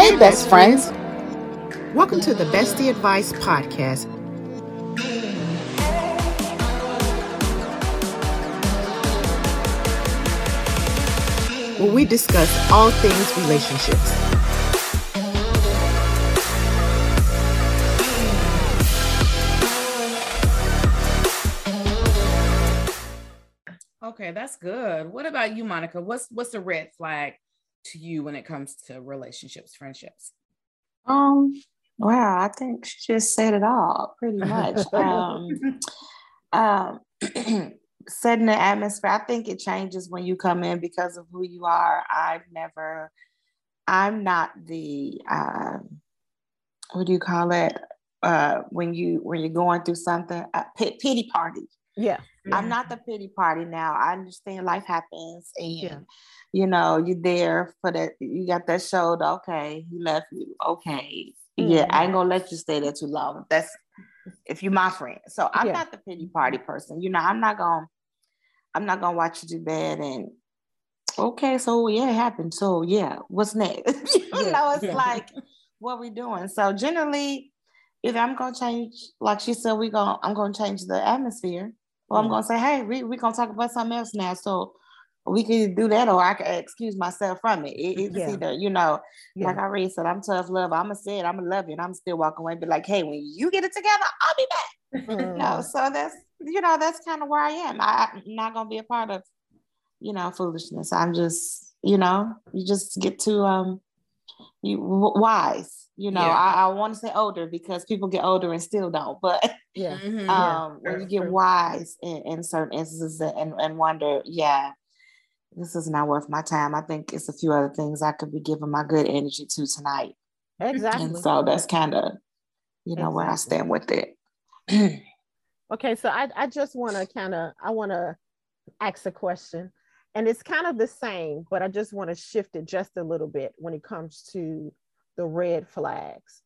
Hey, best friends. Welcome to the Bestie Advice Podcast. Where we discuss all things relationships. Okay, that's good. What about you, Monica? What's the red flag to you when it comes to relationships, friendships? Wow, I think she just said it all pretty much. Setting the atmosphere, I think it changes when you come in because of who you are. When you're going through something, a pity party. Yeah. I'm not the pity party now. I understand life happens and, you know, you're there for that. You got that shoulder. Okay. He left you. Okay. Mm-hmm. Yeah. I ain't going to let you stay there too long. That's if you're my friend. So I'm not the pity party person. You know, I'm not going to watch you do bad. And okay. So yeah, it happened. So yeah. What's next? you know, it's like, what we doing? So generally, either I'm going to change, like she said, I'm going to change the atmosphere. Well, I'm going to say, hey, we're going to talk about something else now. So we can do that, or I can excuse myself from it. It's either, you know, like I already said, I'm tough love. I'm going to say it. I'm going to love you. And I'm still walking away and be like, hey, when you get it together, I'll be back. No, so that's, you know, that's kind of where I am. I'm not going to be a part of, you know, foolishness. I'm just, you know, you just get to wise. You know, I want to say older because people get older and still don't. But when you get wise in certain instances and wonder, this is not worth my time. I think it's a few other things I could be giving my good energy to tonight. Exactly. And so that's kind of, you know, where I stand with it. Okay, so I just want to ask a question. And it's kind of the same, but I just want to shift it just a little bit when it comes to the red flags.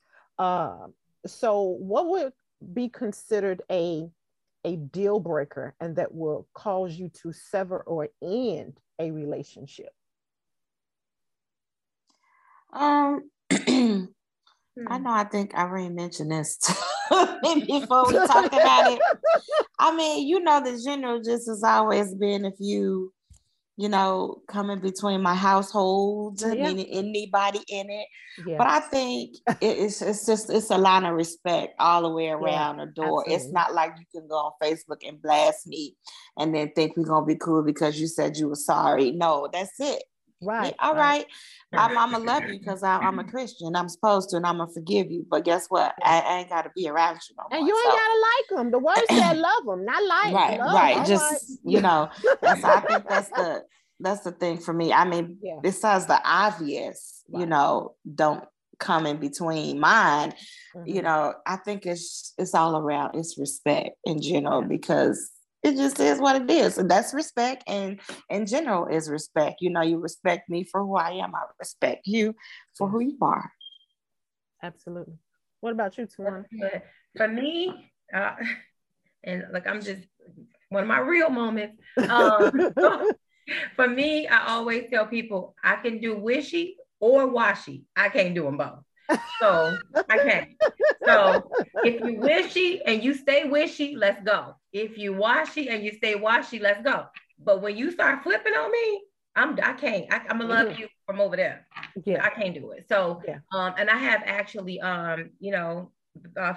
So what would be considered a deal breaker and that will cause you to sever or end a relationship? I know, I think I already mentioned this before we talked about it. I mean, you know, the general just has always been, if you know, coming between my household, meaning anybody in it. Yeah. But I think it's a line of respect all the way around the door. Absolutely. It's not like you can go on Facebook and blast me and then think we're going to be cool because you said you were sorry. No, that's it. Right. Yeah, all right. I'm going to love you because I'm a Christian. I'm supposed to, and I'm going to forgive you. But guess what? I ain't got to be around you no more. And you ain't got to like them. The word said love them, not like love. Right. Just, you know, I think that's the thing for me. I mean, besides the obvious, you know, don't come in between mine. Mm-hmm. You know, I think it's all around. It's respect in general because it just is what it is. And that's respect. And in general is respect. You know, you respect me for who I am. I respect you for who you are. Absolutely. What about you, Tjuana? For me, and like, I'm just one of my real moments. For me, I always tell people I can do wishy or washy. I can't do them both. So I can't. So if you wishy and you stay wishy, let's go. If you washy and you stay washy, let's go. But when you start flipping on me, I can't. I'm gonna love you from over there. Yeah, I can't do it. So and I have actually you know,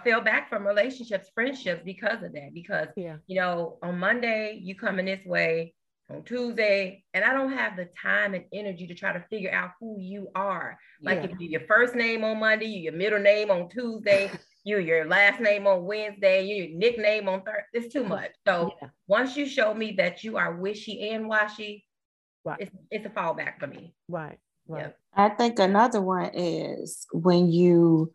fell back from relationships, friendships because of that. Because you know, on Monday you coming this way, on Tuesday, and I don't have the time and energy to try to figure out who you are. Like if you're your first name on Monday, you're your middle name on Tuesday, you're your last name on Wednesday, you're your nickname on Thursday. It's too much. So once you show me that you are wishy and washy, it's a fallback for me. Right. Yep. I think another one is when you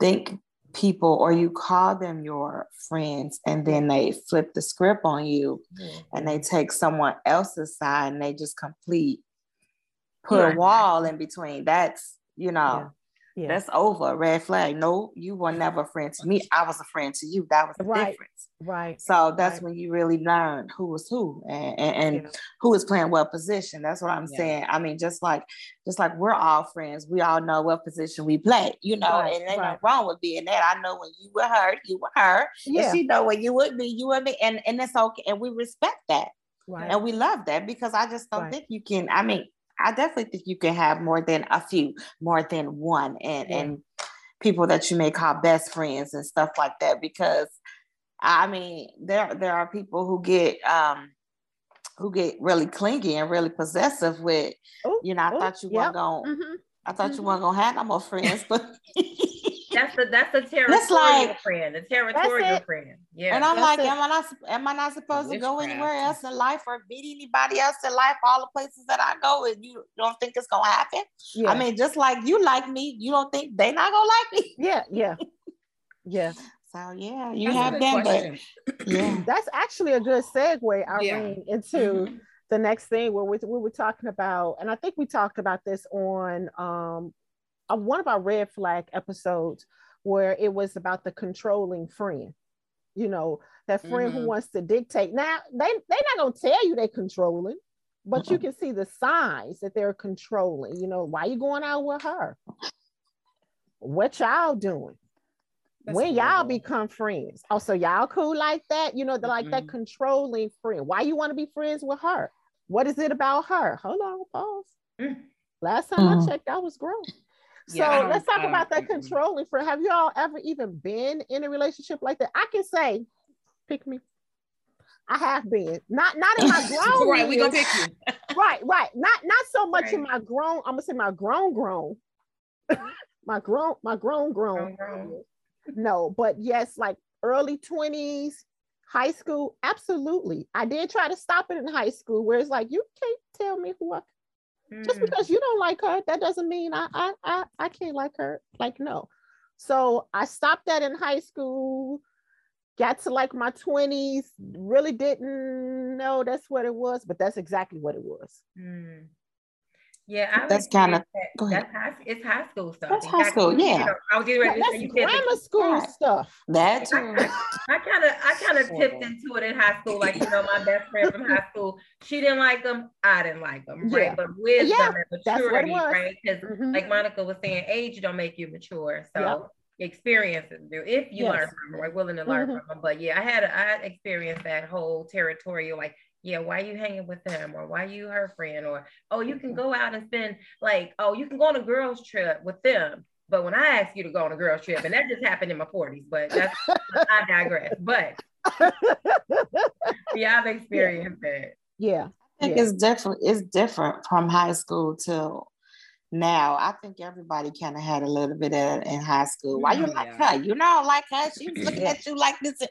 think people, or you call them your friends, and then they flip the script on you and they take someone else's side and they just put a wall in between. That's, you know, Yeah. That's over a red flag. No, you were never a friend to me. I was a friend to you. That was the difference. Right. So that's when you really learn who was who and who is playing what position. That's what I'm saying. I mean, just like we're all friends. We all know what position we play, and ain't nothing wrong with being that. I know when you were her, you were her. Yeah. And she know when you would be, you would be. And that's okay. And we respect that. Right. And we love that, because I just don't think you can, I definitely think you can have more than a few, more than one, and people that you may call best friends and stuff like that. Because I mean, there are people who get really clingy and really possessive with, I thought you weren't gonna, you weren't gonna have no more friends, but that's a territorial friend, a territorial friend. Yeah. And I'm like, am I not supposed to go anywhere else in life or meet anybody else in life? All the places that I go, and you don't think it's gonna happen? Yeah. I mean, just like you like me, you don't think they not gonna like me? Yeah, yeah, yeah. So yeah, you that's have them. But yeah, that's actually a good segue, Irene, into the next thing where we were talking about, and I think we talked about this on one of our red flag episodes, where it was about the controlling friend, that friend who wants to dictate. Now they're not going to tell you they're controlling, but you can see the signs that they're controlling. Why are you going out with her? What y'all doing? That's when y'all become friends? Oh, so y'all cool like that? Like that controlling friend. Why you want to be friends with her? What is it about her? Hold on, pause. Last time I checked, I was grown. So let's talk about that controlling friend. Have you all ever even been in a relationship like that? I can say, pick me. I have been. Not in my grown. Right, we gonna pick you. Right. Not so much in my grown. I'm gonna say my grown. my grown. No, but yes, like early 20s, high school. Absolutely, I did try to stop it in high school, where it's like, you can't tell me who I. Just because you don't like her, that doesn't mean I can't like her. Like, no. So I stopped that in high school, got to like my 20s, really didn't know that's what it was, but that's exactly what it was. Yeah, I that's kind of it's high school stuff. That's high school, I was getting ready to say you grammar school stuff. That's I kind of tipped into it in high school, like my best friend from high school. She didn't like them, I didn't like them, right? But wisdom and maturity, right? Because like Monica was saying, age don't make you mature, so. Yep. Experiences do if you learn from them, like willing to learn from them. But I experienced that whole territorial, like, why are you hanging with them, or why are you her friend, or you can go out and spend like you can go on a girls trip with them, but when I ask you to go on a girls trip, and that just happened in my 40s, but that's I digress. But I've experienced that. I think it's different from high school to now. I think everybody kind of had a little bit of in high school. Why you like her? You don't like her. She was looking at you like this.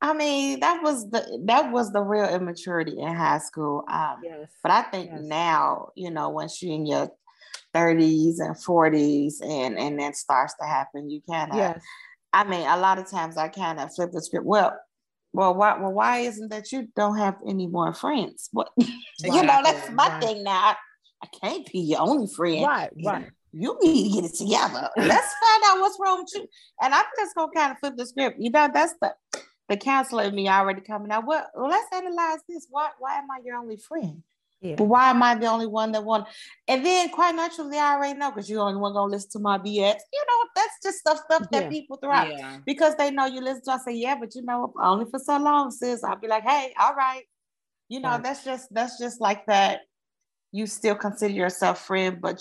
I mean, that was the real immaturity in high school. But I think now, once you're in your 30s and 40s, and that starts to happen, you kind of. I mean, a lot of times I kind of flip the script. Well, why isn't that you don't have any more friends? What that's my thing now. I can't be your only friend. Right. You need to get it together. Let's find out what's wrong with you. And I'm just gonna kind of flip the script. That's the counselor in me already coming out. Well, let's analyze this. Why am I your only friend? Yeah. But why am I the only one that won? And then quite naturally, I already know, because you're the only one gonna listen to my BS. That's just stuff that people throw out because they know you listen to. I say, but only for so long, sis. I'll be like, hey, all right. That's just like that. You still consider yourself friend, but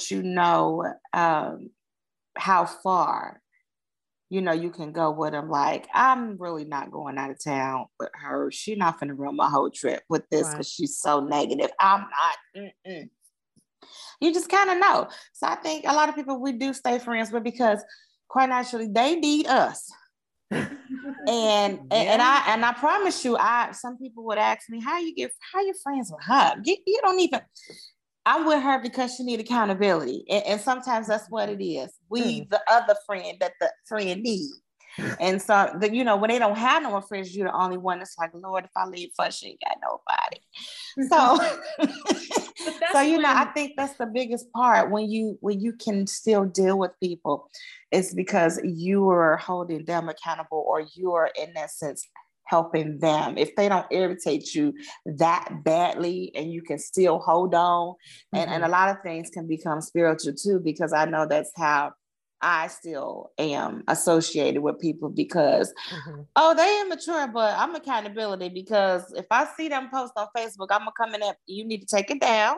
how far, you can go with them. Like, I'm really not going out of town with her. She's not finna ruin my whole trip with this because she's so negative. I'm not. You just kind of know. So I think a lot of people we do stay friends with because quite naturally they need us. And I promise you, some people would ask me, how you friends with her? You don't even. I'm with her because she needs accountability. And sometimes that's what it is. We the other friend that the friend needs. And so, when they don't have no one for you, you're the only one that's like, Lord, if I leave first, she ain't got nobody. So, I think that's the biggest part when you can still deal with people, it's because you are holding them accountable, or you are in that sense helping them. If they don't irritate you that badly and you can still hold on, and a lot of things can become spiritual too, because I know that's how I still am associated with people, because, they immature, but I'm accountability, because if I see them post on Facebook, I'm going to come in, you need to take it down,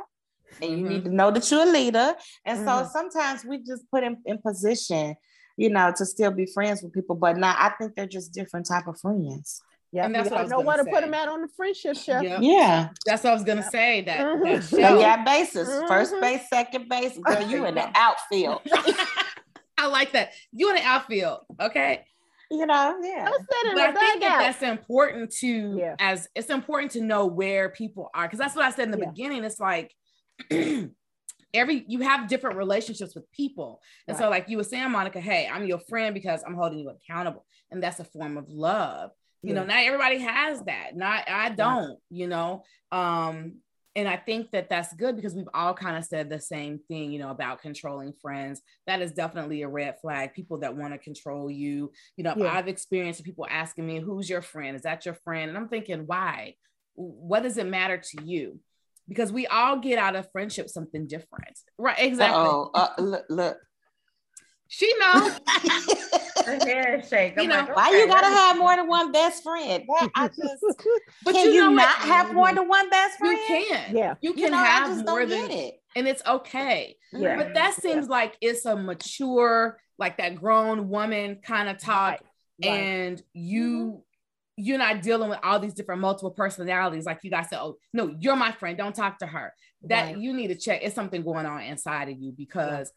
and you need to know that you're a leader. And so sometimes we just put in position, to still be friends with people, but now I think they're just different type of friends. Yeah, and that's what I don't want to put them out on the friendship ship. Yep. Yeah, that's what I was gonna say. That basis, first base, second base. Girl, you in the outfield. I like that. You in the outfield, okay? Yeah. But I think that's important to as it's important to know where people are, because that's what I said in the beginning. It's like you have different relationships with people, and so like you were saying, Monica, hey, I'm your friend because I'm holding you accountable, and that's a form of love. Not everybody has that. I don't. And I think that that's good, because we've all kind of said the same thing, about controlling friends. That is definitely a red flag. People that want to control you. I've experienced people asking me, who's your friend? Is that your friend? And I'm thinking, why? What does it matter to you? Because we all get out of friendship something different. Right. Exactly. Oh, look. She knows. Her hair shake. Why you gotta have more than one best friend? Can you not have more than one best friend? You can. Yeah. You can have more than it. And it's okay. Yeah. But that seems like it's a mature, like that grown woman kind of talk. Right. And you're not dealing with all these different multiple personalities. Like you guys said, oh no, you're my friend. Don't talk to her. That you need to check. It's something going on inside of you, because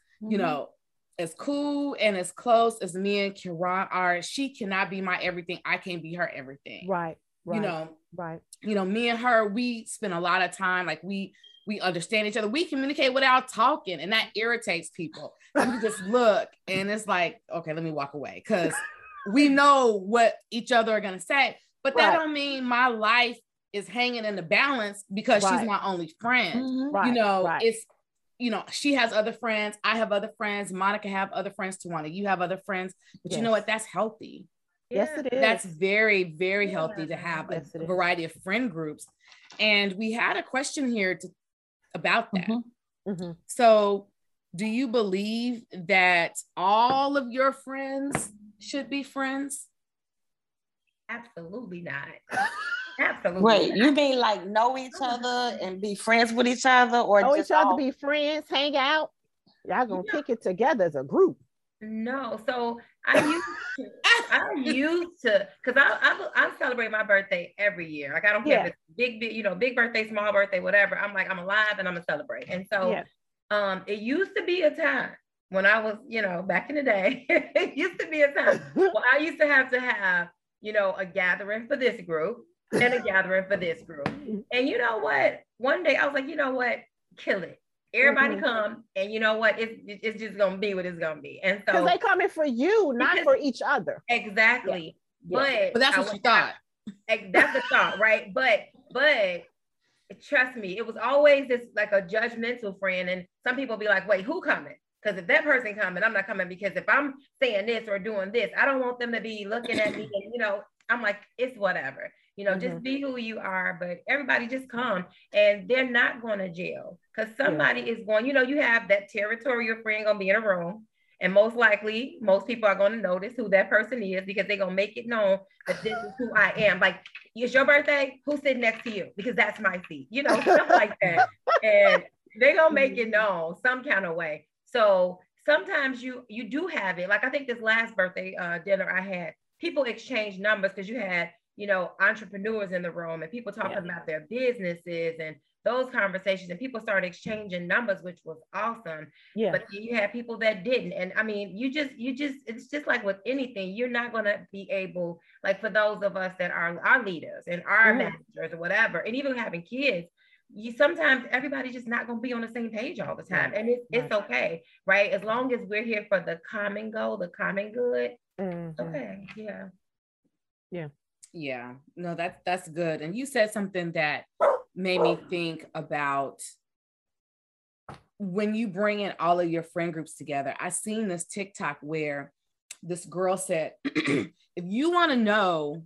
as cool and as close as me and Kiran are, she cannot be my everything. I can't be her everything. Right. Me and her, we spend a lot of time. Like we understand each other. We communicate without talking, and that irritates people. We just look, and it's like, okay, let me walk away, because we know what each other are gonna say. But that don't mean my life is hanging in the balance because she's my only friend. It's. She has other friends. I have other friends. Monica have other friends. Tjuana, you have other friends. But you know what? That's healthy. Yes, it is. That's very, very healthy to have a variety of friend groups. And we had a question here about that. So do you believe that all of your friends should be friends? Absolutely not. Absolutely. Wait, you mean like know each other and be friends with each other, or know just each other, be friends, hang out? Y'all gonna kick it together as a group? No. So I used to, because I celebrate my birthday every year. Like I don't care if it's big, big birthday, small birthday, whatever. I'm like, I'm alive and I'm gonna celebrate. And so, it used to be a time when I was, back in the day, it used to be a time when I used to have, a gathering for this group. And a gathering for this group. And you know what? One day I was like, you know what? Kill it. Everybody come. And you know what? It's just going to be what it's going to be. And so. Because they coming for you, not for each other. Exactly. Yeah. But that's what you thought. That's the thought, right? But trust me, it was always this like a judgmental friend. And some people be like, wait, who coming? Because if that person coming, I'm not coming, because if I'm saying this or doing this, I don't want them to be looking at me. And, I'm like, it's whatever. Just be who you are, but everybody just come, and they're not going to jail, because somebody is going, you have that territorial friend going to be in a room, and most likely, most people are going to notice who that person is, because they're going to make it known that this is who I am. Like, it's your birthday, who's sitting next to you? Because that's my seat, stuff like that. And they're going to make it known some kind of way. So sometimes you do have it. Like, I think this last birthday dinner I had, people exchanged numbers, because you had, entrepreneurs in the room and people talking about their businesses and those conversations, and people started exchanging numbers, which was awesome. Yeah. But you had people that didn't. And I mean, you just, it's just like with anything, you're not going to be able, like for those of us that are our leaders and our managers or whatever, and even having kids, you sometimes everybody's just not going to be on the same page all the time. And it's okay. Right. As long as we're here for the common goal, the common good, Mm-hmm. Okay. Yeah. Yeah. Yeah. No, that's good. And you said something that made me think about when you bring in all of your friend groups together. I seen this TikTok where this girl said, if you want to know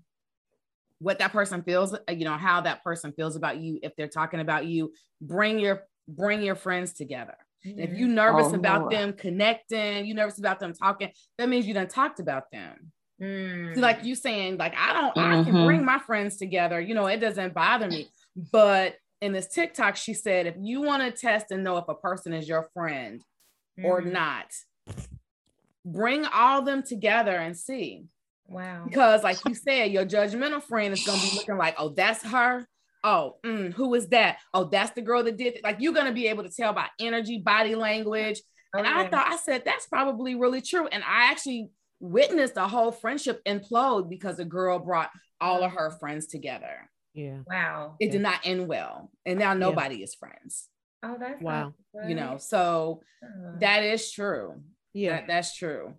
what that person feels, you know, how that person feels about you, if they're talking about you, bring your friends together. Mm-hmm. If you're nervous about them connecting, you're nervous about them talking, that means you done talked about them. Mm. So like you saying, like, I can bring my friends together. You know, it doesn't bother me. But in this TikTok, she said, if you want to test and know if a person is your friend or not, bring all them together and see. Wow. Because like you said, your judgmental friend is going to be looking like, oh, that's her. Oh, who is that? Oh, that's the girl that did it. Like, you're going to be able to tell by energy, body language. Okay. And I said, that's probably really true. And I actually witnessed a whole friendship implode because a girl brought all of her friends together. Yeah. Wow. It did not end well. And now nobody is friends. Oh, that's wow. Right. You know, so that is true. Yeah, that's true.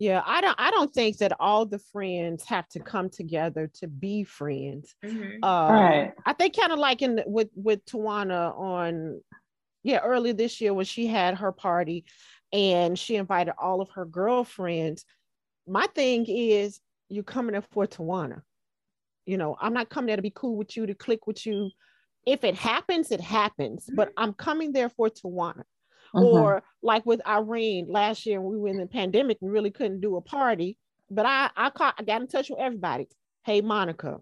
Yeah, I don't think that all the friends have to come together to be friends. Mm-hmm. Right. I think kind of like with Tjuana on earlier this year when she had her party and she invited all of her girlfriends. My thing is, you're coming there for Tjuana. You know, I'm not coming there to be cool with you, to click with you. If it happens, it happens. But I'm coming there for Tjuana. Mm-hmm. Or like with Irene last year, when we were in the pandemic, we really couldn't do a party, but I got in touch with everybody. Hey, Monica.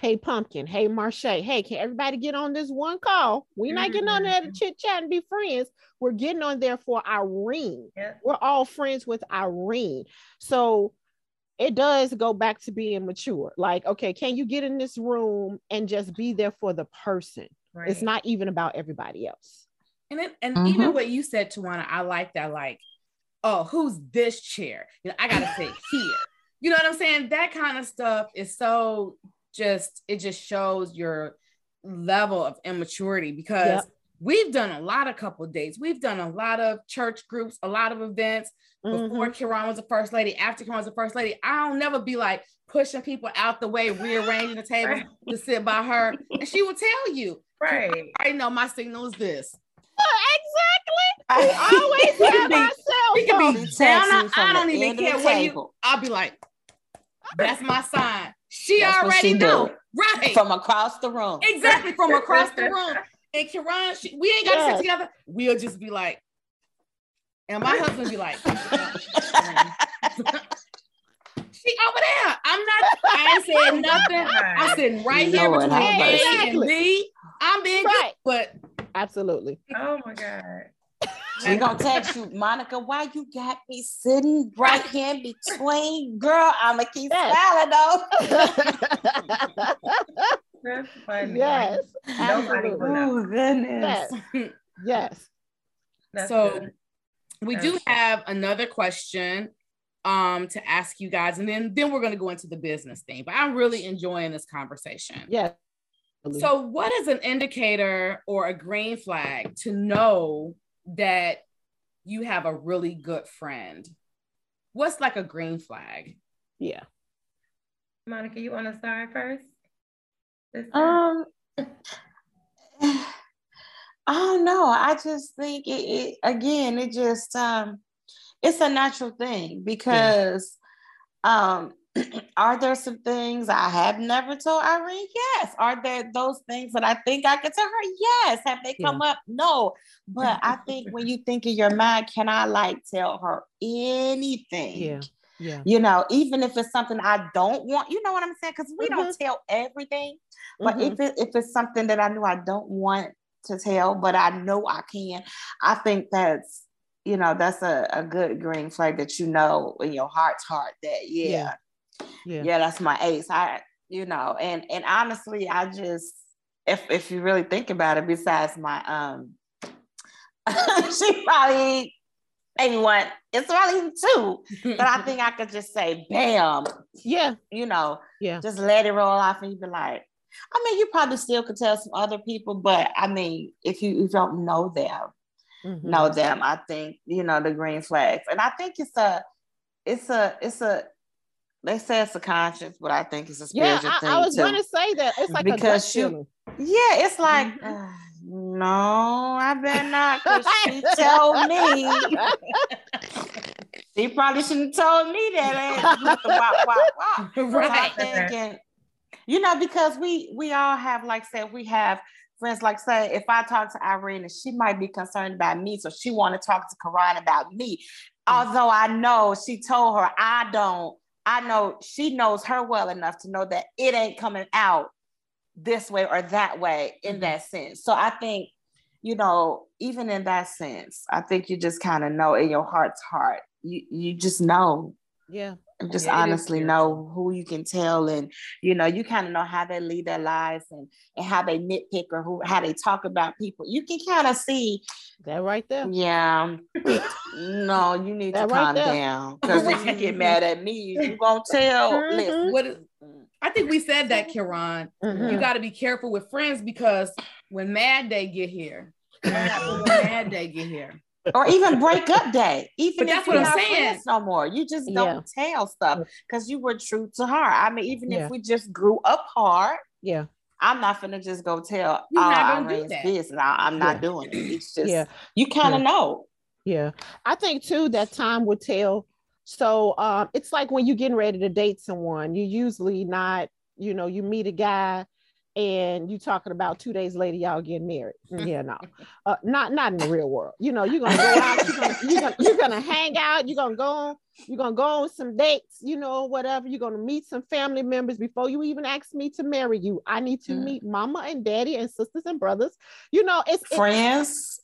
Hey, Pumpkin. Hey, Marche. Hey, can everybody get on this one call? We're not getting on there to chit chat and be friends. We're getting on there for Irene. Yeah. We're all friends with Irene. So it does go back to being mature. Like, okay, can you get in this room and just be there for the person? Right. It's not even about everybody else. And even what you said, Tjuana, I like that. Like, oh, who's this chair? You know, I gotta sit here. You know what I'm saying? That kind of stuff is so it just shows your level of immaturity, because we've done a lot of couple dates. We've done a lot of church groups, a lot of events. Before Kiran was the first lady, after Kiran was the first lady, I'll never be like pushing people out the way, rearranging the table to sit by her. And she will tell you, right, I know my signal is this. Exactly. We always have ourselves. We can be down. I don't even care what you. I'll be like, that's my sign. That's already know, right? From across the room. Exactly, from across the room. And Kiran, we ain't got to sit together. We'll just be like, and my husband be like, she over there. I ain't saying nothing. I'm sitting right here between A and B. I'm being good, but. Absolutely. Oh my God. She gonna text you, Monica, why you got me sitting right here in between? Girl, I'ma keep smiling though. That's funny. Yes. Nobody will know. Oh, goodness. Yes. That's so good. We do have another question to ask you guys, and then we're gonna go into the business thing. But I'm really enjoying this conversation. Yes. So what is an indicator or a green flag to know that you have a really good friend? What's like a green flag? Yeah. Monica, you want to start first? I don't know. I just think it it's a natural thing, because are there some things I have never told Irene? Yes. Are there those things that I think I could tell her? Yes. Have they come up? No. But I think when you think in your mind, can I like tell her anything? Yeah. Yeah. You know, even if it's something I don't want, you know what I'm saying? Because we don't tell everything. But if it's something that I knew I don't want to tell, but I know I can, I think that's, you know, that's a good green flag, that you know in your heart's heart that, yeah, that's my ace. I, you know, and honestly, I just, if you really think about it, besides my, she probably anyone, it's probably two, but I think I could just say, bam. Yeah. You know, just let it roll off, and you'd be like, I mean, you probably still could tell some other people, but I mean, if you don't know them, I think, you know, the green flags. And I think it's a They say it's a conscience, but I think it's a spiritual thing. Yeah, I was going to say that. It's like because a gut feeling. Yeah, it's like, no, I better not, because she told me. She probably shouldn't have told me that. Right. So I'm thinking, you know, because we all have, like said, we have friends, like say, if I talk to Irene, she might be concerned about me, so she want to talk to Karan about me. Although I know she told her I don't. I know she knows her well enough to know that it ain't coming out this way or that way in that sense. So I think, you know, even in that sense, I think you just kind of know in your heart's heart, you just know. Yeah. Just honestly know who you can tell, and you know, you kind of know how they lead their lives and how they nitpick or how they talk about people. You can kind of see that right there. Yeah. No, you need that to calm down, because if you get mad at me, you gonna tell. Listen, I think we said that, Kiran. You got to be careful with friends, because when mad day get here, or even break up day, even if that's what I'm saying, no more, you just don't tell stuff, because you were true to her. I mean, even if we just grew apart, I'm not gonna just go tell Irene's business. I'm not doing it. It's just you kind of know. I think too that time would tell. So it's like when you're getting ready to date someone, you usually not, you know, you meet a guy and you talking about 2 days later y'all getting married. Not in the real world. You know, you're gonna go out, you're gonna hang out, you're gonna go on some dates, you know, whatever. You're gonna meet some family members. Before you even ask me to marry you, I need to meet mama and daddy and sisters and brothers, you know. It's friends.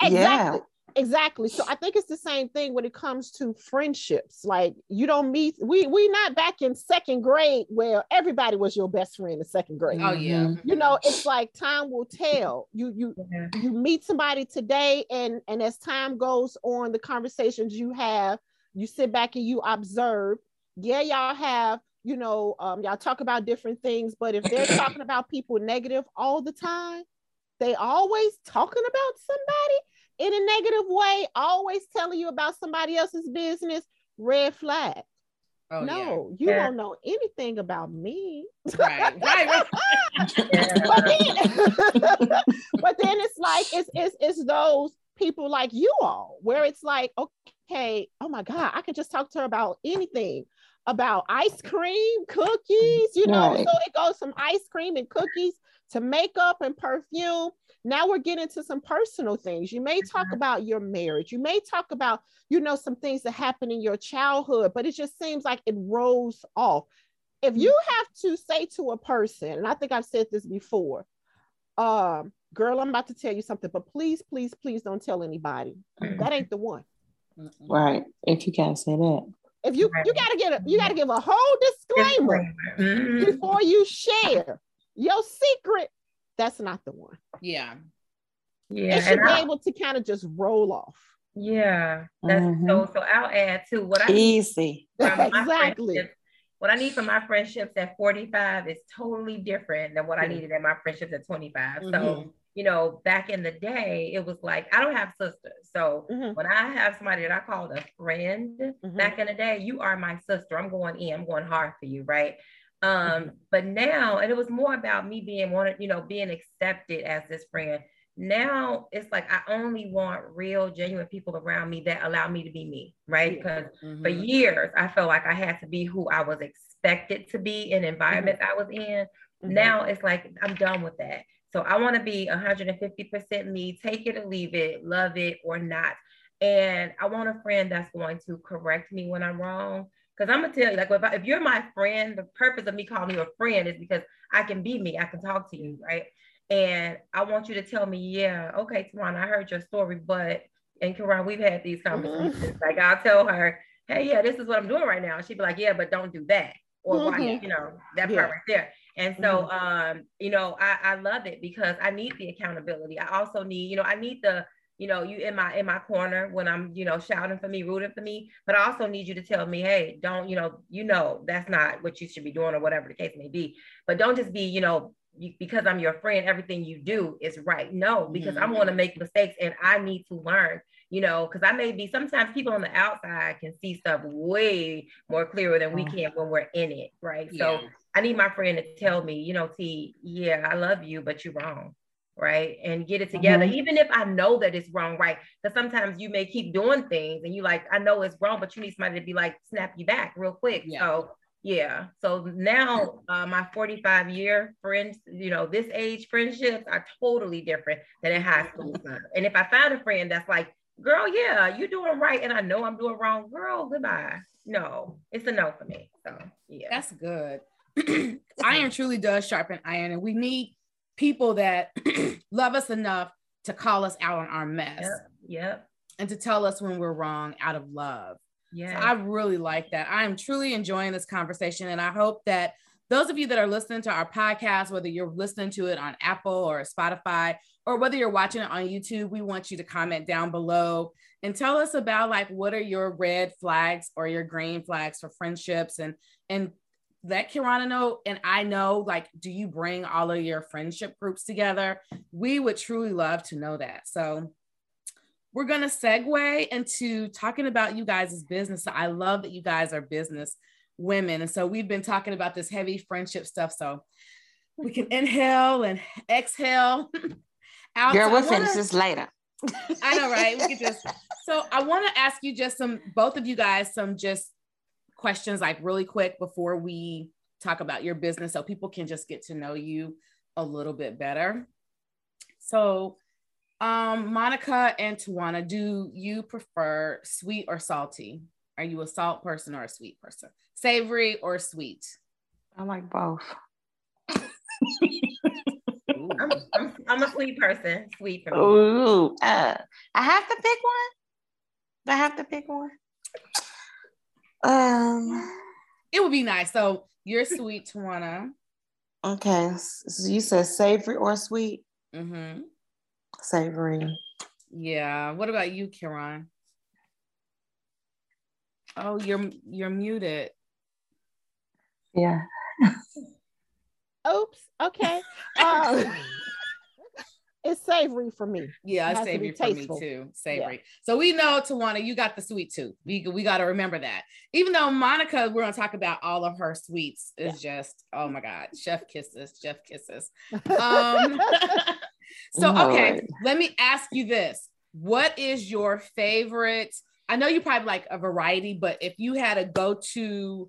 Exactly. So I think it's the same thing when it comes to friendships. Like, you don't meet, we not back in second grade where everybody was your best friend in second grade. Oh yeah. You know, it's like time will tell. You meet somebody today, and as time goes on, the conversations you have, you sit back and you observe. Yeah, y'all have, you know, y'all talk about different things, but if they're talking about people negative all the time, they always talking about somebody in a negative way, always telling you about somebody else's business, red flag. Oh, no, you don't know anything about me. Right. But then it's like, it's those people like you all, where it's like, okay, oh my God, I could just talk to her about anything, about ice cream, cookies, you know, so it goes from ice cream and cookies to makeup and perfume. Now we're getting to some personal things. You may talk about your marriage. You may talk about, you know, some things that happened in your childhood, but it just seems like it rolls off. If you have to say to a person, and I think I've said this before, girl, I'm about to tell you something, but please, please, please don't tell anybody. That ain't the one. Right. If you can't say that. If you gotta give a whole disclaimer before you share your secret. That's not the one. Yeah. It should be able to kind of just roll off. Yeah. That's so I'll add to what I easy. What I need from my friendships at 45 is totally different than what I needed in my friendships at 25. So, you know, back in the day, it was like, I don't have sisters. So when I have somebody that I called a friend back in the day, you are my sister. I'm going hard for you. Right. But now, and it was more about me being wanted, you know, being accepted as this friend. Now it's like, I only want real, genuine people around me that allow me to be me, right? Because for years, I felt like I had to be who I was expected to be in environments I was in. Now it's like, I'm done with that. So I want to be 150% me, take it or leave it, love it or not. And I want a friend that's going to correct me when I'm wrong. Because I'm going to tell you, like, if you're my friend, the purpose of me calling you a friend is because I can be me. I can talk to you, right? And I want you to tell me, yeah, okay, Tjuana, I heard your story, but, and Kiran, we've had these conversations. Like, I'll tell her, hey, yeah, this is what I'm doing right now. She'd be like, yeah, but don't do that. Or, why, you know, that part right there. And so, you know, I love it, because I need the accountability. I also need, you know, I need the, you know, you in my corner when I'm, you know, shouting for me, rooting for me, but I also need you to tell me, hey, don't, you know, that's not what you should be doing, or whatever the case may be. But don't just be, you know, because I'm your friend, everything you do is right. No, because I'm going to make mistakes, and I need to learn, you know, because I may be, sometimes people on the outside can see stuff way more clearer than we can when we're in it, right? Yeah. So I need my friend to tell me, you know, T, yeah, I love you, but you're wrong, right? And get it together, even if I know that it's wrong, right? Because sometimes you may keep doing things and you like, I know it's wrong, but you need somebody to be like, snap you back real quick. Yeah. So yeah. So now my 45-year friends, you know, this age friendships are totally different than in high school. And if I find a friend that's like, girl, yeah, you're doing right. And I know I'm doing wrong. Girl, goodbye. No, it's a no for me. So yeah. That's good. Iron truly does sharpen iron. And we need people that love us enough to call us out on our mess. Yep. And to tell us when we're wrong out of love. Yeah, so I really like that. I'm truly enjoying this conversation. And I hope that those of you that are listening to our podcast, whether you're listening to it on Apple or Spotify, or whether you're watching it on YouTube, we want you to comment down below and tell us about like, what are your red flags or your green flags for friendships, and let Kirana know. And I know, like, do you bring all of your friendship groups together? We would truly love to know that. So we're going to segue into talking about you guys' business. So I love that you guys are business women. And so we've been talking about this heavy friendship stuff. So we can inhale and exhale. Out. Girl, we'll finish this later. I know, right? We could just. So I want to ask you just some, both of you guys, some just questions like really quick before we talk about your business so people can just get to know you a little bit better. So Monica and Tjuana, do you prefer sweet or salty? Are you a salt person or a sweet person? Savory or sweet? I like both. I'm a sweet person. Sweet for me. Ooh, I have to pick one. I have to pick one. It would be nice. So you're sweet, Tjuana. Okay, so you said savory or sweet. Mm-hmm. Savory. Yeah. What about you, Kiran? Oh, you're muted. Yeah. Oops. Okay. It's savory for me. Yeah, it's savory for me too. Savory. Yeah. So we know, Tjuana, you got the sweet tooth. We got to remember that. Even though Monica, we're going to talk about all of her sweets. It's just, oh my God, chef kisses, chef kisses. So, okay, let me ask you this. What is your favorite? I know you probably like a variety, but if you had a go-to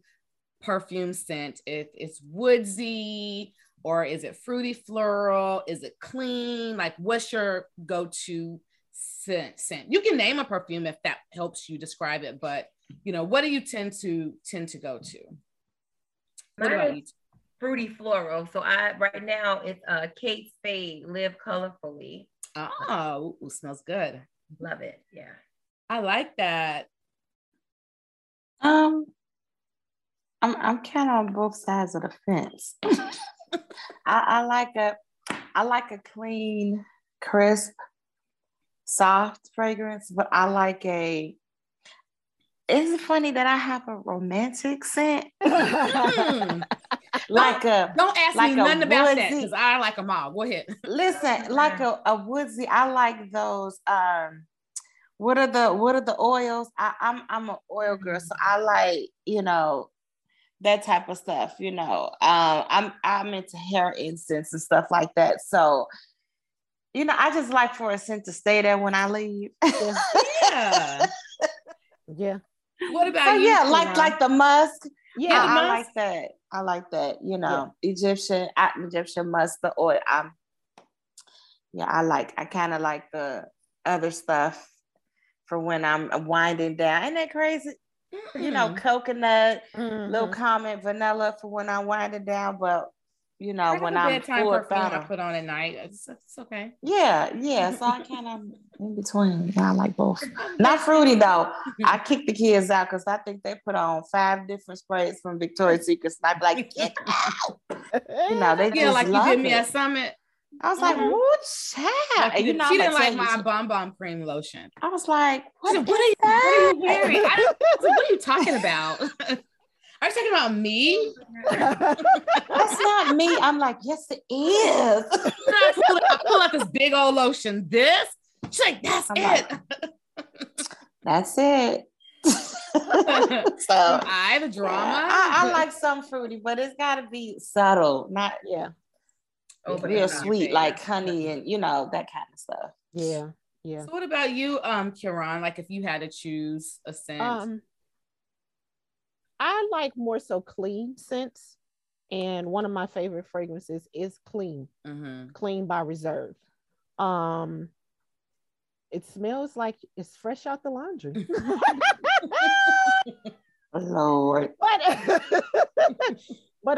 perfume scent, if it's woodsy or is it fruity floral, is it clean? Like, what's your go-to scent? You can name a perfume if that helps you describe it, but you know, what do you tend to go to? What about you? Fruity floral. So right now it's Kate Spade, Live Colorfully. Oh, ooh, smells good. Love it. Yeah. I like that. I'm kind of on both sides of the fence. I like a clean, crisp, soft fragrance, but I like a. Is it funny that I have a romantic scent? Like a don't ask like me nothing about woodsy, that because I like them all. Go ahead. Listen, like a woodsy, I like those. What are the oils? I'm an oil girl, so I like, you know, that type of stuff. You know, I'm into hair incense and stuff like that. So, you know, I just like for a scent to stay there when I leave. Yeah. Yeah. What about you? Yeah, like the musk. Yeah, I like that. I like that, you know, yeah. Egyptian musk, the oil. I kind of like the other stuff for when I'm winding down. Ain't that crazy? Mm-hmm. You know, coconut, little common vanilla for when I'm winding down, but you know, I when I'm full of I put on at night. It's okay. Yeah. So I kind of in between. I like both. Not fruity though. I kick the kids out because I think they put on 5 different sprays from Victoria's Secret. And I'd be like, get out. You know, they just like love you did me at Summit. I was like, what's that? Like, you know, she didn't like my Bomb Bomb cream lotion. I was like, what are you wearing? What are you talking about? Are you talking about me? That's not me. I'm like, yes, it is. I pull out this big old lotion. This? She's like, that's I'm it. Like, That's it. So I the drama. I like some fruity, but it's got to be subtle, not real sweet, like honey and that kind of stuff. Yeah, yeah. So what about you, Kiran? Like if you had to choose a scent, I like more so clean scents, and one of my favorite fragrances is Clean, Clean by Reserve. It smells like it's fresh out the laundry. Lord. But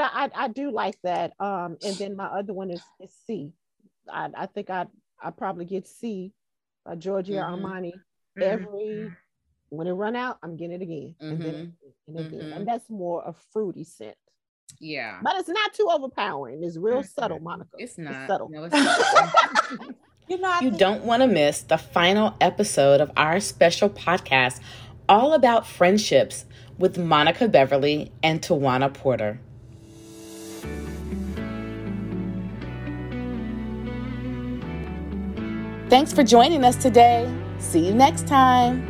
I do like that. And then my other one is C. I think I probably get C by Giorgio Armani every when it run out. I'm getting it again and again. And that's more a fruity scent. Yeah, but it's not too overpowering. It's real subtle, Monica. It's subtle. No, it's not. You don't want to miss the final episode of our special podcast all about friendships with Monica Beverly and Tjuana Porter. Thanks for joining us today. See you next time.